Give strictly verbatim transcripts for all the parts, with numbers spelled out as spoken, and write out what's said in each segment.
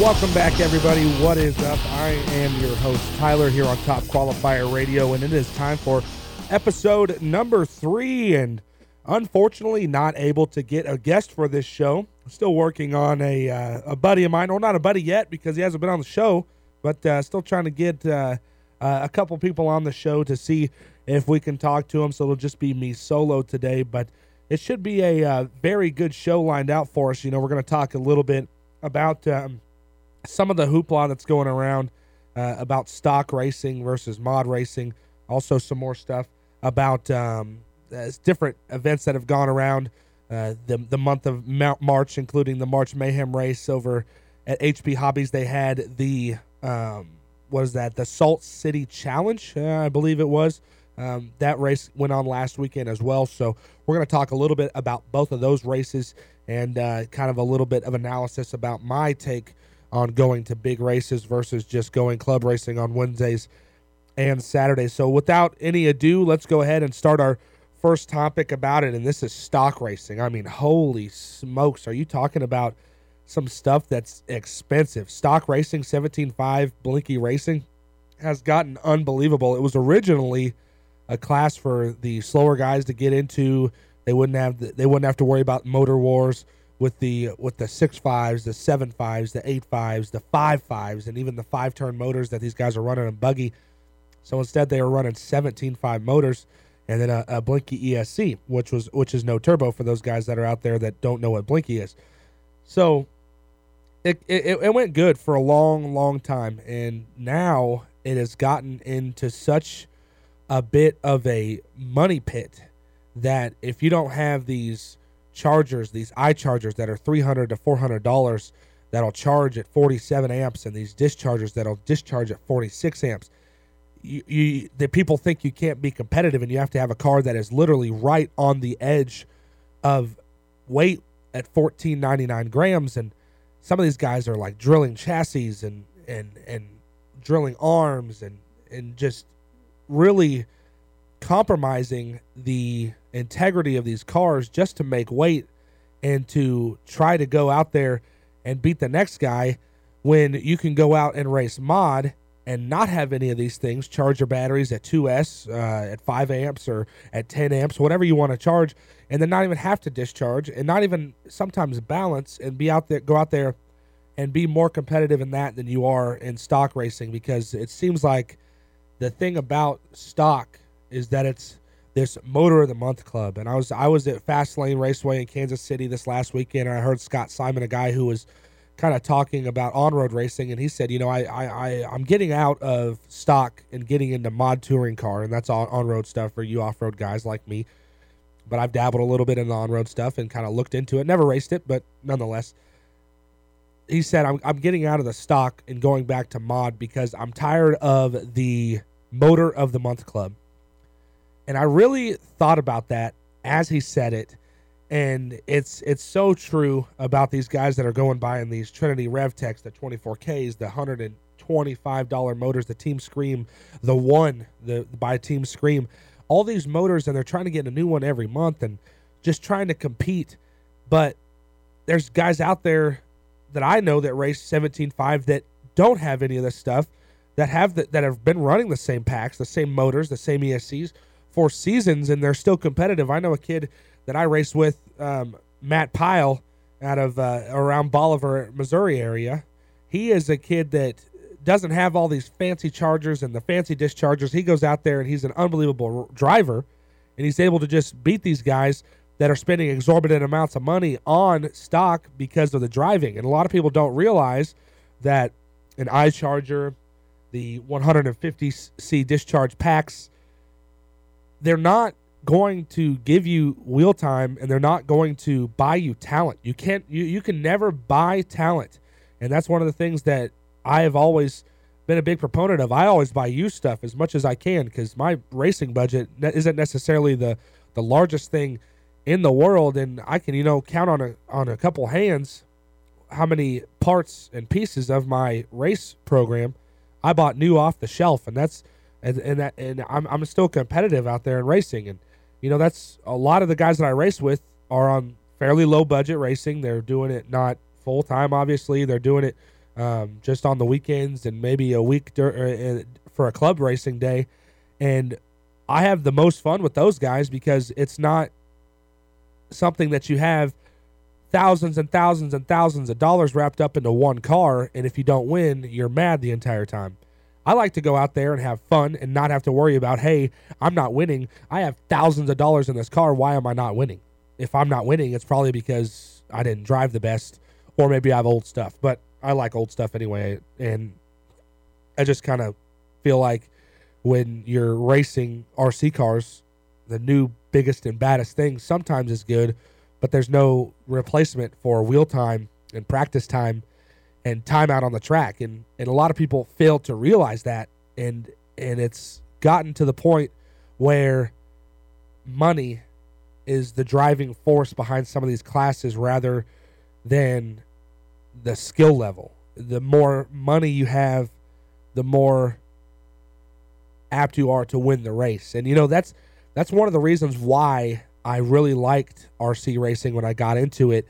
Welcome back, everybody. What is up? I am your host, Tyler, here on Top Qualifier Radio, and it is time for episode number three. And unfortunately, not able to get a guest for this show. I'm still working on a uh, a buddy of mine, or not a buddy yet because he hasn't been on the show, but uh, still trying to get uh, uh, a couple people on the show to see if we can talk to him. So it'll just be me solo today, but it should be a uh, very good show lined out for us. You know, we're going to talk a little bit about um, some of the hoopla that's going around uh, about stock racing versus mod racing. Also some more stuff about um, uh, different events that have gone around uh, the, the month of March, including the March Mayhem race over at H B Hobbies. They had the, um, what is that, the Salt City Challenge, uh, I believe it was. Um, that race went on last weekend as well. So we're going to talk a little bit about both of those races and uh, kind of a little bit of analysis about my take on going to big races versus just going club racing on Wednesdays and Saturdays. So without any ado, let's go ahead and start our first topic about it, and this is stock racing. I mean, holy smokes, are you talking about some stuff that's expensive? Stock racing, seventeen point five Blinky Racing, has gotten unbelievable. It was originally a class for the slower guys to get into. They wouldn't have the, they wouldn't have to worry about motor wars with the with the six fives, the seven fives, the eight fives, the five fives, and even the five turn motors that these guys are running in buggy. So instead, they were running seventeen point five motors and then a, a Blinky E S C, which was which is no turbo for those guys that are out there that don't know what Blinky is. So it it, it went good for a long, long time, and now it has gotten into such a bit of a money pit that if you don't have these chargers, these eye chargers that are three hundred to four hundred dollars that'll charge at forty-seven amps and these dischargers that'll discharge at forty-six amps, you, you the people think you can't be competitive, and you have to have a car that is literally right on the edge of weight at fourteen ninety-nine grams. And some of these guys are like drilling chassis and and and drilling arms and and just really compromising the integrity of these cars just to make weight and to try to go out there and beat the next guy when you can go out and race mod and not have any of these things. Charge your batteries at two S, uh, at five amps or at ten amps, whatever you want to charge, and then not even have to discharge and not even sometimes balance and be out there, go out there and be more competitive in that than you are in stock racing, because it seems like the thing about stock is that it's this Motor of the Month club. And I was I was at Fastlane Raceway in Kansas City this last weekend, and I heard Scott Simon, a guy who was kind of talking about on-road racing, and he said, you know, I, I, I, I'm getting out of stock and getting into mod touring car, and that's all on-road stuff for you off-road guys like me. But I've dabbled a little bit in the on-road stuff and kind of looked into it. Never raced it, but nonetheless. He said, I'm, I'm getting out of the stock and going back to mod because I'm tired of the Motor of the Month club. And I really thought about that as he said it. And it's it's so true about these guys that are going by in these Trinity Rev Techs, the twenty-four Ks, the one hundred twenty-five dollars motors, the Team Scream, the one the by Team Scream. All these motors, and they're trying to get a new one every month and just trying to compete. But there's guys out there that I know that race seventeen point five that don't have any of this stuff, that have the, that have been running the same packs, the same motors, the same E S Cs for seasons, and they're still competitive. I know a kid that I raced with, um, Matt Pyle, out of uh, around Bolivar, Missouri area. He is a kid that doesn't have all these fancy chargers and the fancy dischargers. He goes out there, and he's an unbelievable driver, and he's able to just beat these guys that are spending exorbitant amounts of money on stock because of the driving. And a lot of people don't realize that an eye charger, the one hundred fifty C discharge packs, they're not going to give you wheel time, and they're not going to buy you talent. You can't, you, you can never buy talent. And that's one of the things that I have always been a big proponent of. I always buy used stuff as much as I can because my racing budget isn't necessarily the, the largest thing in the world, and I can, you know, count on a on a couple hands how many parts and pieces of my race program I bought new off the shelf, and that's and, and that and I'm I'm still competitive out there in racing. And you know, that's a lot of the guys that I race with are on fairly low budget racing. They're doing it not full time, obviously. They're doing it um, just on the weekends and maybe a week dur- for a club racing day. And I have the most fun with those guys because it's not something that you have thousands and thousands and thousands of dollars wrapped up into one car, and if you don't win, you're mad the entire time. I like to go out there and have fun and not have to worry about, hey, I'm not winning. I have thousands of dollars in this car. Why am I not winning? If I'm not winning, it's probably because I didn't drive the best, or maybe I have old stuff. But I like old stuff anyway, and I just kind of feel like when you're racing R C cars, the new biggest and baddest thing sometimes is good, but there's no replacement for wheel time and practice time and time out on the track. And, and a lot of people fail to realize that. And, and it's gotten to the point where money is the driving force behind some of these classes rather than the skill level. The more money you have, the more apt you are to win the race. And, you know, that's, that's one of the reasons why I really liked R C racing when I got into it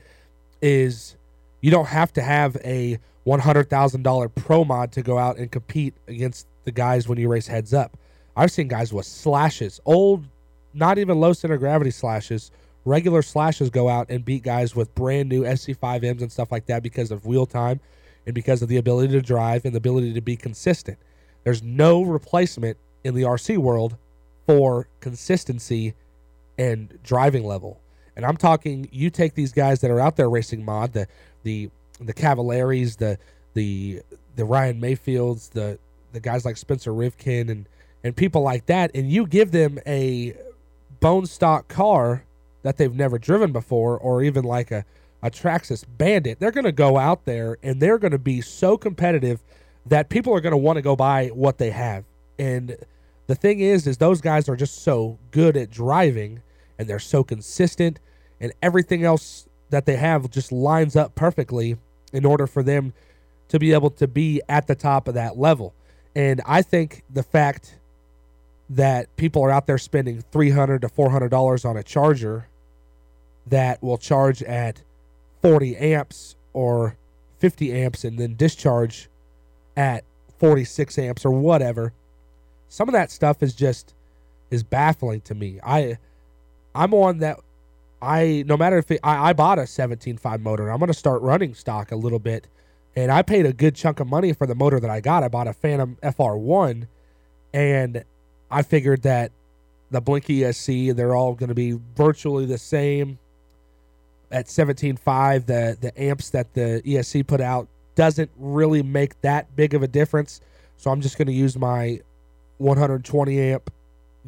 is you don't have to have a one hundred thousand dollars pro mod to go out and compete against the guys when you race heads up. I've seen guys with slashes, old, not even low center gravity slashes, regular slashes go out and beat guys with brand new S C five Ms and stuff like that because of wheel time and because of the ability to drive and the ability to be consistent. There's no replacement in the R C world for consistency and driving level. And I'm talking, you take these guys that are out there racing mod, the the the Cavalieri's, the the the Ryan Mayfields, the the guys like Spencer Rivkin and and people like that, and you give them a bone stock car that they've never driven before, or even like a, a Traxxas Bandit, they're going to go out there and they're going to be so competitive that people are going to want to go buy what they have. And the thing is, is those guys are just so good at driving and they're so consistent, and everything else that they have just lines up perfectly in order for them to be able to be at the top of that level. And I think the fact that people are out there spending three hundred to four hundred dollars on a charger that will charge at forty amps or fifty amps and then discharge at forty-six amps or whatever, some of that stuff is just is baffling to me. I... I'm on that. I no matter if it, I, I bought a seventeen point five motor, I'm going to start running stock a little bit, and I paid a good chunk of money for the motor that I got. I bought a Phantom F R one, and I figured that the Blinky S C, they're all going to be virtually the same at seventeen point five. The the amps that the E S C put out doesn't really make that big of a difference, so I'm just going to use my one hundred twenty amp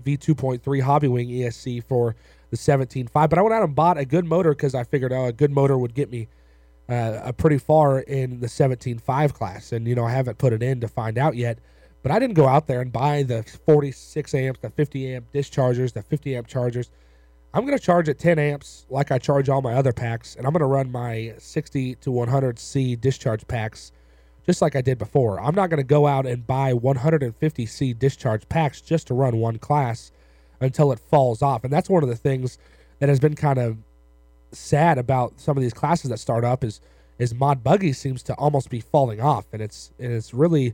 V two point three Hobbywing E S C for the seventeen point five, but I went out and bought a good motor because I figured, oh, a good motor would get me uh, a pretty far in the seventeen point five class, and you know I haven't put it in to find out yet. But I didn't go out there and buy the forty-six amps, the fifty amp dischargers, the fifty amp chargers. I'm going to charge at ten amps like I charge all my other packs, and I'm going to run my sixty to one hundred C discharge packs just like I did before. I'm not going to go out and buy one hundred fifty C discharge packs just to run one class until it falls off. And that's one of the things that has been kind of sad about some of these classes that start up is is mod buggy seems to almost be falling off. And it's and it's really,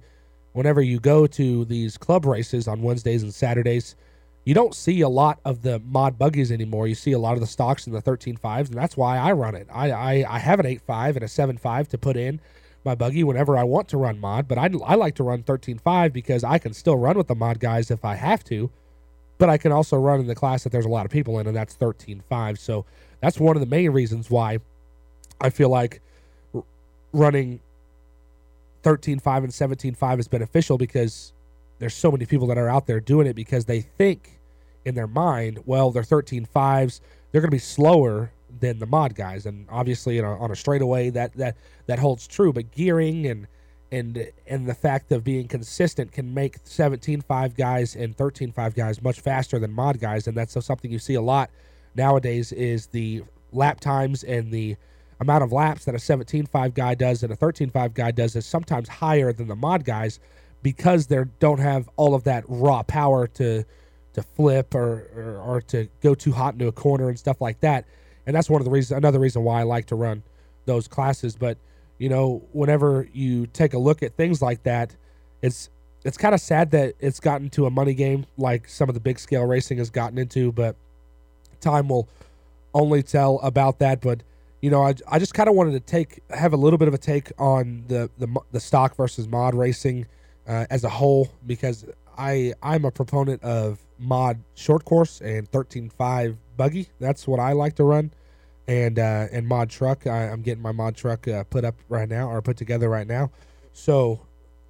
whenever you go to these club races on Wednesdays and Saturdays, you don't see a lot of the mod buggies anymore. You see a lot of the stocks and the thirteen point fives, and that's why I run it. I, I, I have an eight point five and a seven point five to put in my buggy whenever I want to run mod, but I, I like to run thirteen point five because I can still run with the mod guys if I have to, but I can also run in the class that there's a lot of people in, and that's thirteen point five. So that's one of the main reasons why I feel like r- running thirteen point five and seventeen point five is beneficial, because there's so many people that are out there doing it because they think in their mind, well, they're thirteen point fives, they're going to be slower than the mod guys, and obviously, you know, on a straightaway that that that holds true, but gearing and and and the fact of being consistent can make seventeen point five guys and thirteen point five guys much faster than mod guys. And that's something you see a lot nowadays is the lap times, and the amount of laps that a seventeen point five guy does and a thirteen point five guy does is sometimes higher than the mod guys because they don't have all of that raw power to to flip or, or or to go too hot into a corner and stuff like that. And that's one of the reasons, another reason why I like to run those classes. But you know, whenever you take a look at things like that, it's it's kind of sad that it's gotten to a money game like some of the big scale racing has gotten into, but time will only tell about that. But, you know, I, I just kind of wanted to take have a little bit of a take on the the, the stock versus mod racing uh, as a whole, because I I'm a proponent of mod short course and thirteen five buggy. That's what I like to run. And uh, and mod truck, I, I'm getting my mod truck uh, put up right now, or put together right now. So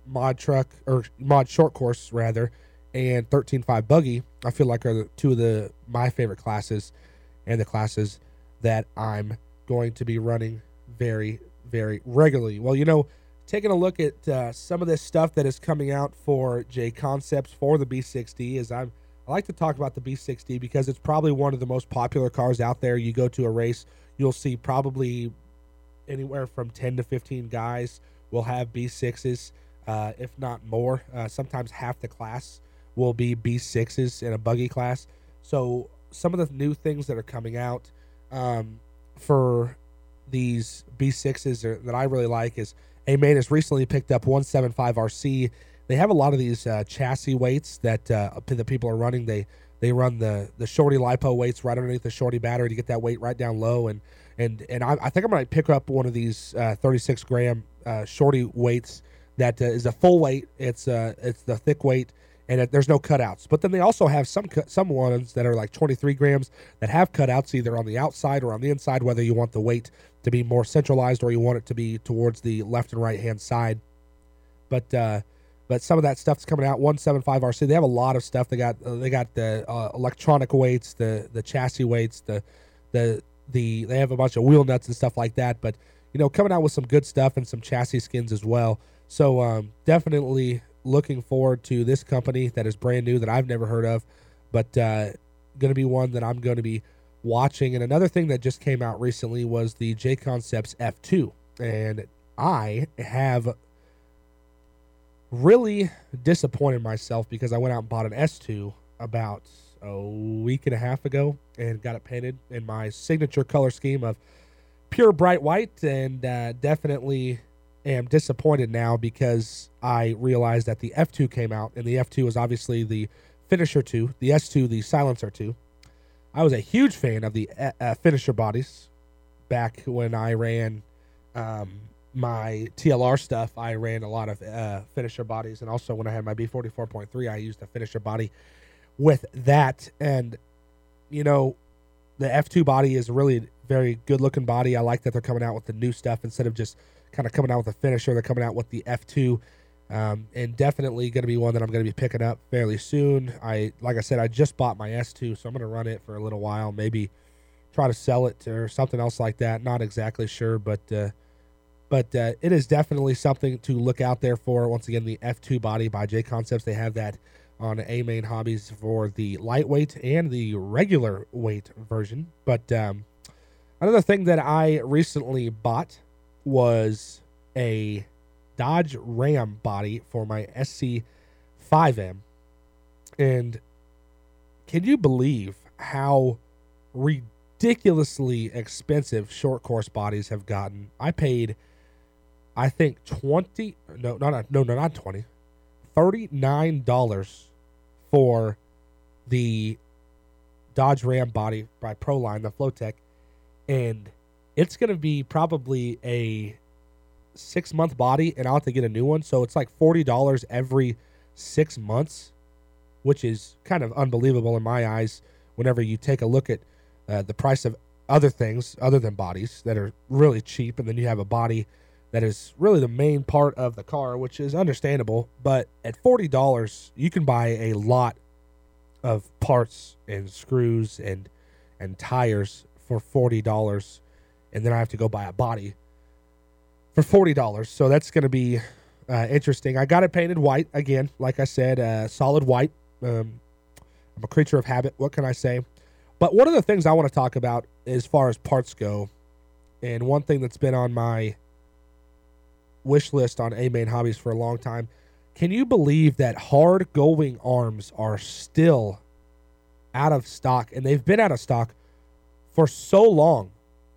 mod truck, or mod short course rather, and thirteen five buggy, I feel like are the, two of the my favorite classes, and the classes that I'm going to be running very, very regularly. Well, you know, taking a look at uh, some of this stuff that is coming out for JConcepts for the B six D is I'm. I like to talk about the B six D because it's probably one of the most popular cars out there. You go to a race, you'll see probably anywhere from ten to fifteen guys will have B sixes, uh, if not more. Uh, sometimes half the class will be B sixes in a buggy class. So some of the new things that are coming out um, for these B sixes are, that I really like is A-Manus recently picked up one seventy-five R C. They have a lot of these uh, chassis weights that uh, the people are running. They they run the the shorty lipo weights right underneath the shorty battery to get that weight right down low. And and and I, I think I might pick up one of these uh, thirty-six gram uh, shorty weights that uh, is a full weight. It's uh it's the thick weight, and it, there's no cutouts. But then they also have some some ones that are like twenty-three grams that have cutouts either on the outside or on the inside. Whether you want the weight to be more centralized or you want it to be towards the left and right hand side, but. Uh, But some of that stuff's coming out. one seventy-five R C. They have a lot of stuff. They got uh, they got the uh, electronic weights, the the chassis weights, the the the. They have a bunch of wheel nuts and stuff like that. But you know, coming out with some good stuff and some chassis skins as well. So um, definitely looking forward to this company that is brand new that I've never heard of, but uh, going to be one that I'm going to be watching. And another thing that just came out recently was the JConcepts F two, and I have. Really disappointed myself because I went out and bought an S two about a week and a half ago and got it painted in my signature color scheme of pure bright white, and uh, definitely am disappointed now because I realized that the F two came out, and the F two is obviously the finisher two, the S two the silencer two. I was a huge fan of the uh, finisher bodies back when I ran um my T L R stuff. I ran a lot of uh, finisher bodies, and also when I had my B forty-four point three, I used a finisher body with that. And you know, the F two body is really a very good looking body. I like that they're coming out with the new stuff instead of just kind of coming out with a finisher. They're coming out with the F two, um, and definitely going to be one that I'm going to be picking up fairly soon. I like I said, I just bought my S two, so I'm going to run it for a little while, maybe try to sell it or something else like that. Not exactly sure, but uh But uh, it is definitely something to look out there for. Once again, the F two body by JConcepts. They have that on A-Main Hobbies for the lightweight and the regular weight version. But um, another thing that I recently bought was a Dodge Ram body for my S C five M. And can you believe how ridiculously expensive short course bodies have gotten? I paid... I think twenty no not no no not twenty, thirty-nine dollars for the Dodge Ram body by Proline, the Flowtech, and it's gonna be probably a six month body, and I'll have to get a new one. So it's like forty dollars every six months, which is kind of unbelievable in my eyes. Whenever you take a look at uh, the price of other things other than bodies that are really cheap, and then you have a body that is really the main part of the car, which is understandable. But at forty dollars, you can buy a lot of parts and screws and and tires for forty dollars. And then I have to go buy a body for forty dollars. So that's going to be uh, interesting. I got it painted white again. Like I said, uh, solid white. Um, I'm a creature of habit. What can I say? But one of the things I want to talk about as far as parts go, and one thing that's been on my wish list on A-Main Hobbies for a long time. Can you believe that hard going arms are still out of stock? And they've been out of stock for so long.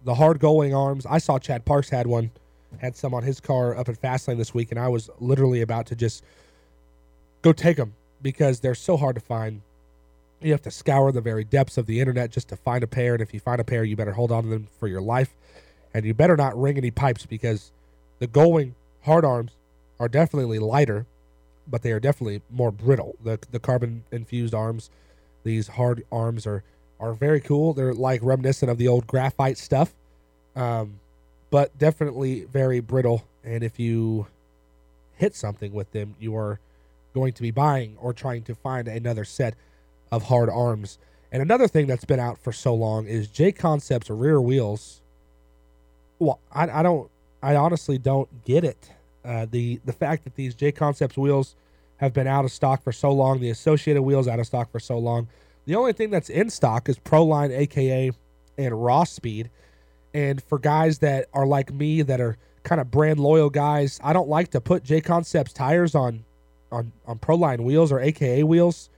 The hard going arms. I saw Chad Parks had one had some on his car up at Fastlane this week, and I was literally about to just go take them because they're so hard to find. You have to scour the very depths of the internet just to find a pair, and if you find a pair, you better hold on to them for your life, and you better not ring any pipes because the Gullwing hard arms are definitely lighter, but they are definitely more brittle. The the carbon-infused arms, these hard arms are, are very cool. They're like reminiscent of the old graphite stuff, um, but definitely very brittle, and if you hit something with them, you are going to be buying or trying to find another set of hard arms. And another thing that's been out for so long is JConcepts rear wheels. Well, I, I don't, I honestly don't get it. Uh, the the fact that these JConcepts wheels have been out of stock for so long, the associated wheels out of stock for so long. The only thing that's in stock is Proline, A K A, and Ross Speed. And for guys that are like me, that are kind of brand loyal guys, I don't like to put JConcepts tires on, on on Proline wheels or A K A wheels.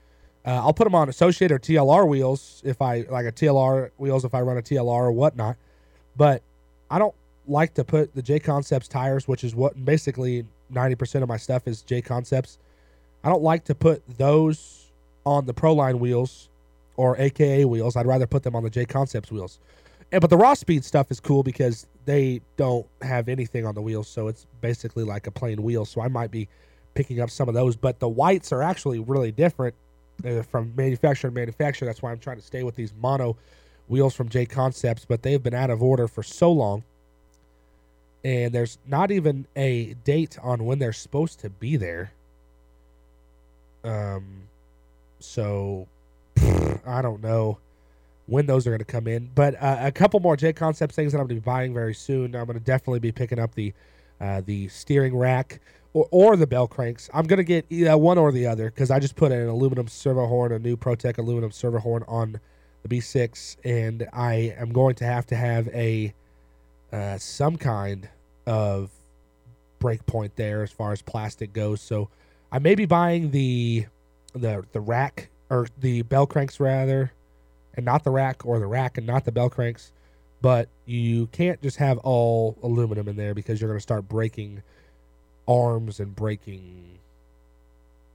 Uh, I'll put them on associated or T L R wheels if I like a T L R wheels if I run a T L R or whatnot, but I don't like to put the JConcepts tires, which is what basically ninety percent of my stuff is JConcepts. I don't like to put those on the Proline wheels or A K A wheels. I'd rather put them on the JConcepts wheels. And, but the Raw Speed stuff is cool because they don't have anything on the wheels, so it's basically like a plain wheel. So I might be picking up some of those, but the whites are actually really different. Uh, from manufacturer to manufacturer. That's why I'm trying to stay with these mono wheels from JConcepts, but they've been out of order for so long, and there's not even a date on when they're supposed to be there. Um, so pff, I don't know when those are going to come in, but uh, a couple more JConcepts things that I'm going to be buying very soon. I'm going to definitely be picking up the uh, the steering rack. Or, or the bell cranks. I'm going to get either one or the other because I just put an aluminum servo horn, a new Protec aluminum servo horn on the B six, and I am going to have to have a uh, some kind of break point there as far as plastic goes. So I may be buying the the the rack or the bell cranks rather, and not the rack, or the rack and not the bell cranks. But you can't just have all aluminum in there because you're going to start breaking arms and breaking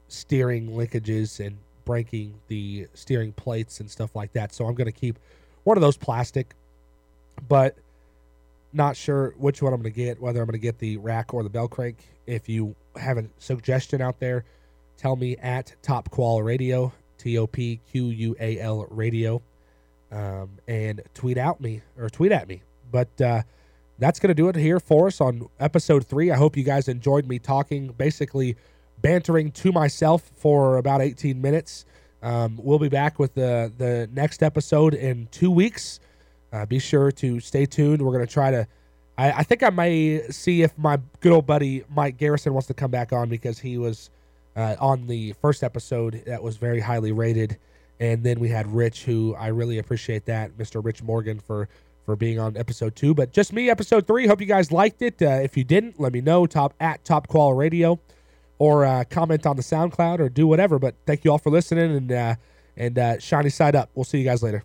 steering linkages and breaking the steering plates and stuff like that. So I'm going to keep one of those plastic, but not sure which one I'm going to get, whether I'm going to get the rack or the bell crank. If you have a suggestion out there, tell me at Top Qual Radio, T O P Q U A L Radio, um, and tweet out me or tweet at me. But, uh, that's going to do it here for us on episode three. I hope you guys enjoyed me talking, basically bantering to myself for about eighteen minutes. Um, we'll be back with the, the next episode in two weeks. Uh, be sure to stay tuned. We're going to try to, I, I think I may see if my good old buddy Mike Garrison wants to come back on because he was uh, on the first episode that was very highly rated. And then we had Rich, who I really appreciate that, Mister Rich Morgan, for for being on episode two, but just me, episode three. Hope you guys liked it. Uh, if you didn't, let me know top at Top Qual Radio, or uh, comment on the SoundCloud, or do whatever. But thank you all for listening, and uh, and uh, shiny side up. We'll see you guys later.